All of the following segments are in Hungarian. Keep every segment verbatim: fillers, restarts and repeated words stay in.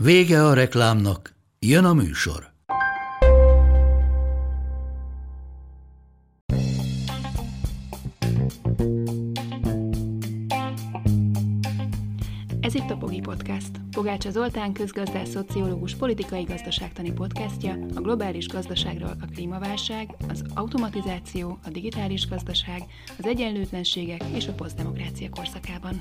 Vége a reklámnak, jön a műsor. Ez itt a Pogi Podcast. Pogácsa Zoltán közgazdász, szociológus, politikai gazdaságtani podcastja a globális gazdaságról a klímaválság, az automatizáció, a digitális gazdaság, az egyenlőtlenségek és a posztdemokrácia korszakában.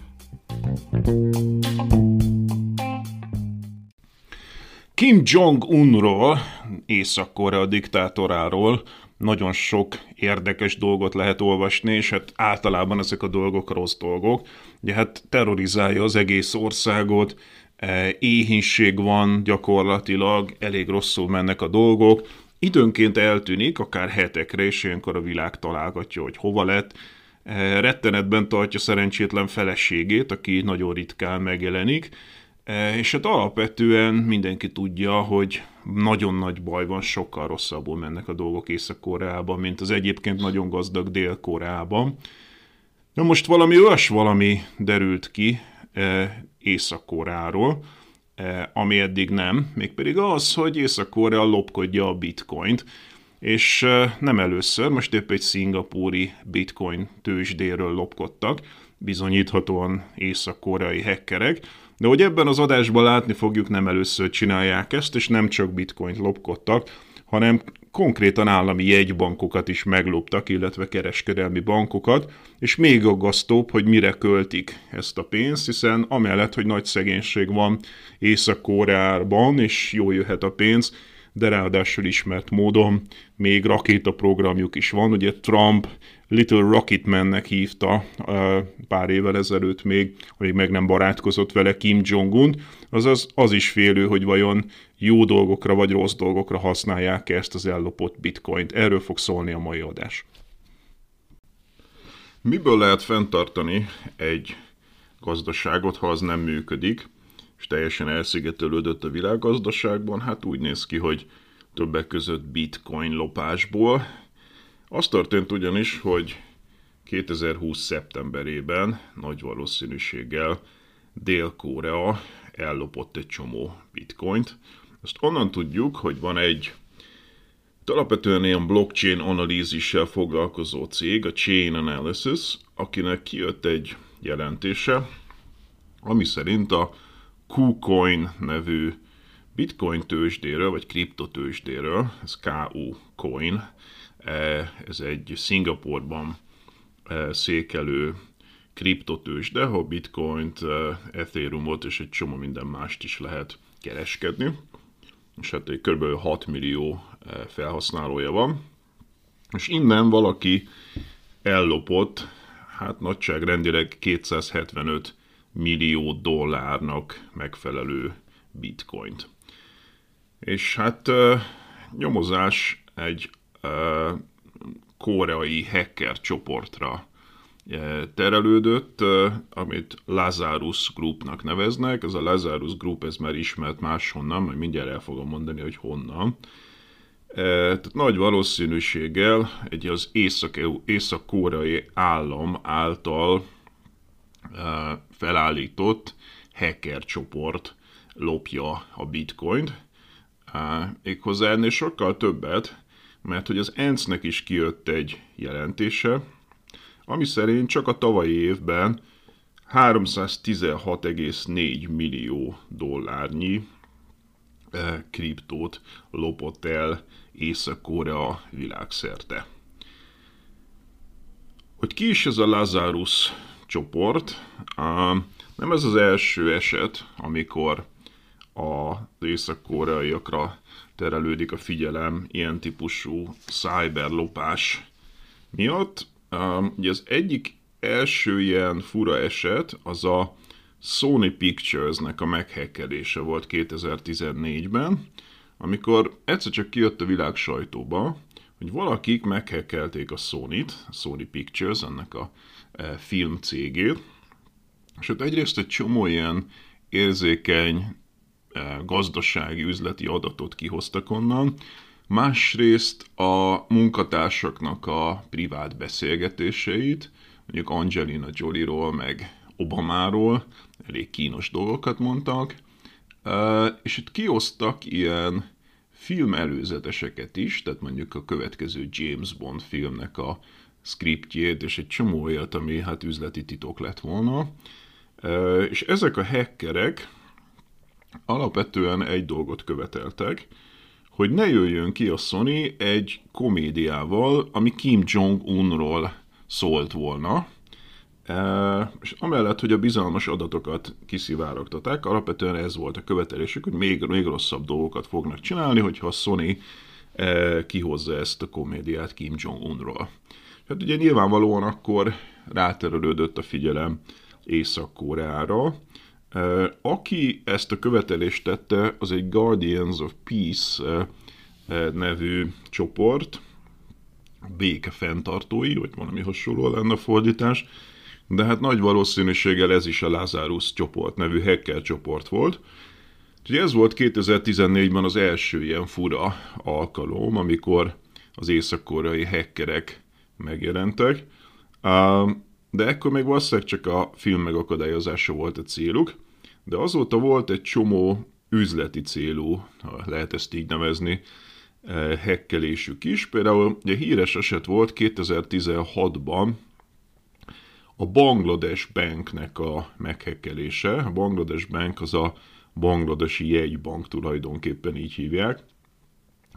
Kim Jong-unról, Észak-Korea diktátoráról nagyon sok érdekes dolgot lehet olvasni, és hát általában ezek a dolgok rossz dolgok. Ugye hát terrorizálja az egész országot, éhínség van gyakorlatilag, elég rosszul mennek a dolgok. Időnként eltűnik, akár hetekre, és ilyenkor a világ találgatja, hogy hova lett. Rettenetben tartja szerencsétlen feleségét, aki nagyon ritkán megjelenik. És hát alapvetően mindenki tudja, hogy nagyon nagy baj van, sokkal rosszabbul mennek a dolgok Észak-Koreában, mint az egyébként nagyon gazdag Dél-Koreában. Na most valami olyas valami derült ki Észak-Koreáról, ami eddig nem, mégpedig az, hogy Észak-Korea lopkodja a bitcoint, és nem először, most épp egy szingapúri bitcoin tőzsdéről lopkodtak, bizonyíthatóan észak-koreai hackerek. De hogy ebben az adásban látni fogjuk, nem először csinálják ezt, és nem csak bitcoint lopkodtak, hanem konkrétan állami jegybankokat is megloptak, illetve kereskedelmi bankokat, és még aggasztóbb, hogy mire költik ezt a pénzt, hiszen amellett, hogy nagy szegénység van Észak-Koreában, és jól jöhet a pénz, de ráadásul ismert módon még rakétaprogramjuk is van. Ugye Trump Little Rocketmannek hívta pár évvel ezelőtt még, amíg meg nem barátkozott vele Kim Jong-un, azaz az is félő, hogy vajon jó dolgokra vagy rossz dolgokra használják ezt az ellopott bitcoint. Erről fog szólni a mai adás. Miből lehet fenntartani egy gazdaságot, ha az nem működik, és teljesen elszigetelődött a világgazdaságban? Hát úgy néz ki, hogy többek között bitcoin lopásból. Az történt ugyanis, hogy kétezer-húsz szeptemberében nagy valószínűséggel Dél-Korea ellopott egy csomó bitcoint. Ezt onnan tudjuk, hogy van egy alapvetően ilyen blockchain analízissel foglalkozó cég, a Chain Analysis, akinek kijött egy jelentése, ami szerint a KuCoin nevű bitcoin tőzsdéről, vagy kriptotőzsdéről, ez KuCoin, ez egy Szingapúrban székelő kriptotőzsde, ahol bitcoint, ethereumot és egy csomó minden mást is lehet kereskedni. És hát egy kb. hat millió felhasználója van. És innen valaki ellopott, hát nagyságrendileg kétszázhetvenöt millió dollárnak megfelelő bitcoint. És hát nyomozás egy koreai hacker csoportra terelődött, amit Lazarus Groupnak neveznek. Ez a Lazarus Group, ez már ismert máshonnan, majd mindjárt el fogom mondani, hogy honnan. Tehát nagy valószínűséggel egy az észak-koreai állam által felállított hacker csoport lopja a bitcoint. Méghozzá ennél sokkal többet, mert hogy az e en cé-nek is kijött egy jelentése, ami szerint csak a tavalyi évben háromszáztizenhat egész négy millió dollárnyi kriptót lopott el Észak-Korea világszerte. Hogy ki is ez a Lazarus csoport? Nem ez az első eset, amikor az észak-koreaiakra terelődik a figyelem ilyen típusú cyberlopás miatt. Ugye az egyik első ilyen fura eset az a Sony Pictures-nek a meghekkelése volt kétezer-tizennégyben, amikor egyszer csak kijött a világ sajtóba, hogy valakik meghekkelték a Sony-t, a Sony Pictures, ennek a filmcégét, és ott egyrészt egy csomó ilyen érzékeny, gazdasági, üzleti adatot kihoztak onnan, másrészt a munkatársaknak a privát beszélgetéseit, mondjuk Angelina Jolie-ról, meg Obamáról, elég kínos dolgokat mondtak, és itt kiosztak ilyen film előzeteseket is, tehát mondjuk a következő James Bond filmnek a scriptjét, és egy csomó olyat, ami hát üzleti titok lett volna. És ezek a hackerek alapvetően egy dolgot követeltek, hogy ne jöjjön ki a Sony egy komédiával, ami Kim Jong-unról szólt volna, és amellett, hogy a bizalmas adatokat kiszivárogtatták, alapvetően ez volt a követelésük, hogy még, még rosszabb dolgokat fognak csinálni, hogyha a Sony kihozza ezt a komédiát Kim Jong-unról. Hát ugye nyilvánvalóan akkor ráterelődött a figyelem Észak-Koreára. Aki ezt a követelést tette, az egy Guardians of Peace nevű csoport, béke fenntartói, vagy valami hasonló lenne a fordítás, de hát nagy valószínűséggel ez is a Lazarus csoport nevű hacker csoport volt. Úgyhogy ez volt kétezer-tizennégyben az első ilyen fura alkalom, amikor az észak-koreai hackerek megjelentek, de ekkor még valószínűleg csak a film megakadályozása volt a céluk, de azóta volt egy csomó üzleti célú, ha lehet ezt így nevezni, hekkelésük is. Például ugye híres eset volt kétezer-tizenhatban a Bangladesh Banknek a meghekkelése. A Bangladesh Bank az a bangladesi jegybank, tulajdonképpen így hívják.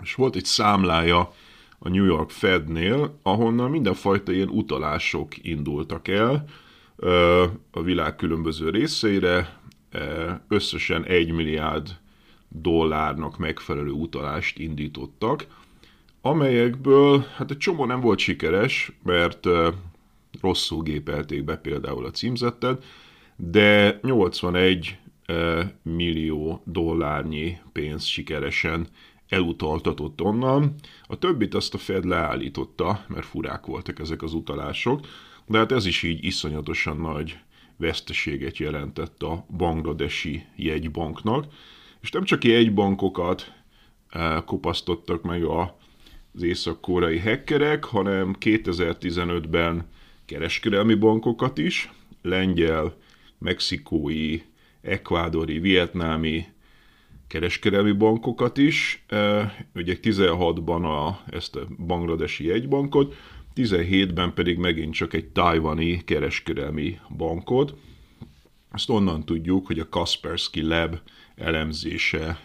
És volt egy számlája a New York Fednél, ahonnan mindenfajta ilyen utalások indultak el a világ különböző részeire, összesen egy milliárd dollárnak megfelelő utalást indítottak, amelyekből hát egy csomó nem volt sikeres, mert rosszul gépelték be például a címzettet, de nyolcvanegy millió dollárnyi pénz sikeresen elutaltatott onnan. A többit azt a Fed leállította, mert furák voltak ezek az utalások, de hát ez is így iszonyatosan nagy veszteséget jelentett a bangladesi jegybanknak, és nem csak egy bankokat kopasztottak meg az észak-koreai hackerek, hanem kétezer-tizenötben kereskedelmi bankokat is, lengyel, mexikói, ekvádori, vietnámi kereskedelmi bankokat is, ugye tizenhatban a, ezt a bangladesi jegybankot, tizenhétben pedig megint csak egy tajvani kereskedelmi bankot. Azt onnan tudjuk, hogy a Kaspersky Lab elemzése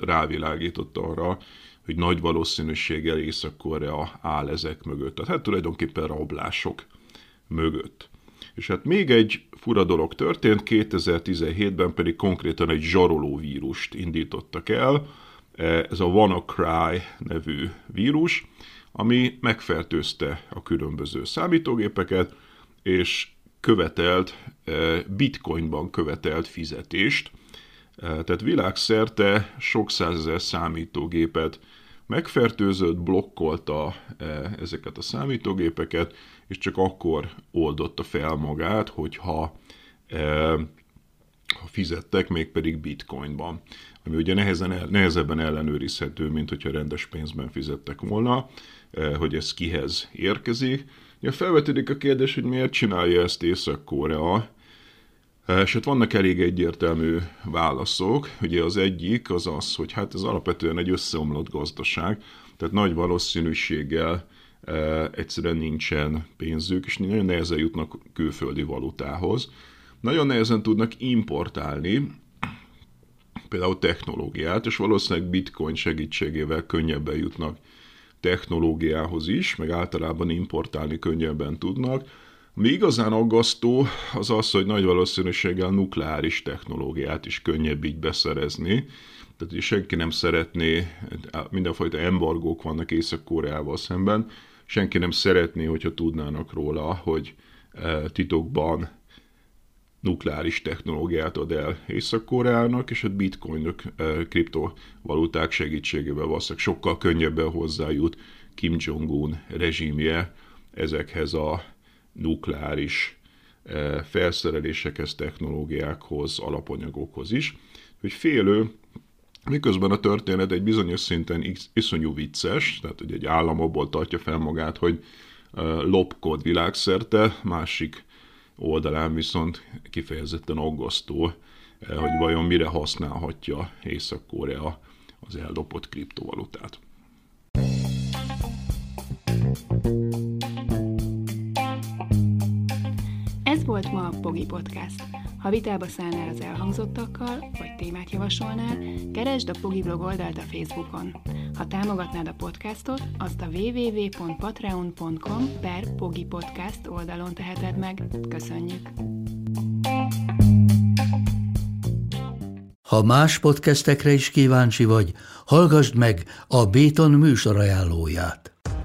rávilágított arra, hogy nagy valószínűséggel Észak-Korea áll ezek mögött. Tehát hát tulajdonképpen rablások mögött. És hát még egy fura dolog történt, kétezer-tizenhétben pedig konkrétan egy zsarolóvírust indítottak el, ez a WannaCry nevű vírus, ami megfertőzte a különböző számítógépeket, és követelt, bitcoinban követelt fizetést, tehát világszerte sok százezer számítógépet megfertőzött, blokkolta ezeket a számítógépeket, és csak akkor oldotta fel magát, hogyha fizettek, mégpedig bitcoinban. Ami ugye nehezen, nehezebben ellenőrizhető, mint hogyha rendes pénzben fizettek volna, hogy ez kihez érkezik. Ja, felvetődik a kérdés, hogy miért csinálja ezt Észak-Korea, és hát vannak elég egyértelmű válaszok. Ugye az egyik az az, hogy hát ez alapvetően egy összeomlott gazdaság, tehát nagy valószínűséggel e, egyszerűen nincsen pénzük, és nagyon nehezen jutnak külföldi valutához. Nagyon nehezen tudnak importálni például technológiát, és valószínűleg bitcoin segítségével könnyebben jutnak technológiához is, meg általában importálni könnyebben tudnak. Ami igazán aggasztó, az az, hogy nagy valószínűséggel nukleáris technológiát is könnyebb így beszerezni. Tehát senki nem szeretné, mindenfajta embargók vannak Észak-Koreával szemben, senki nem szeretné, hogyha tudnának róla, hogy titokban nukleáris technológiát ad el Észak-Koreának, és a bitcoinok, kriptovaluták segítségével valószínűleg sokkal könnyebben hozzájut Kim Jong-un rezsimje ezekhez a nukleáris felszerelésekhez, technológiákhoz, alapanyagokhoz is. Hogy félő, miközben a történet egy bizonyos szinten iszonyú vicces, tehát hogy egy állam abból tartja fel magát, hogy lopkod világszerte, másik oldalán viszont kifejezetten aggasztó, hogy vajon mire használhatja Észak-Korea az ellopott kriptovalutát. Ez volt ma a Pogi Podcast. Ha vitába szállnál az elhangzottakkal, vagy témát javasolnál, keresd a Pogi blog oldalt a Facebookon. Ha támogatnád a podcastot, azt a www.patreon.com per Pogi Podcast oldalon teheted meg. Köszönjük! Ha más podcastekre is kíváncsi vagy, hallgasd meg a Béton műsor ajánlóját.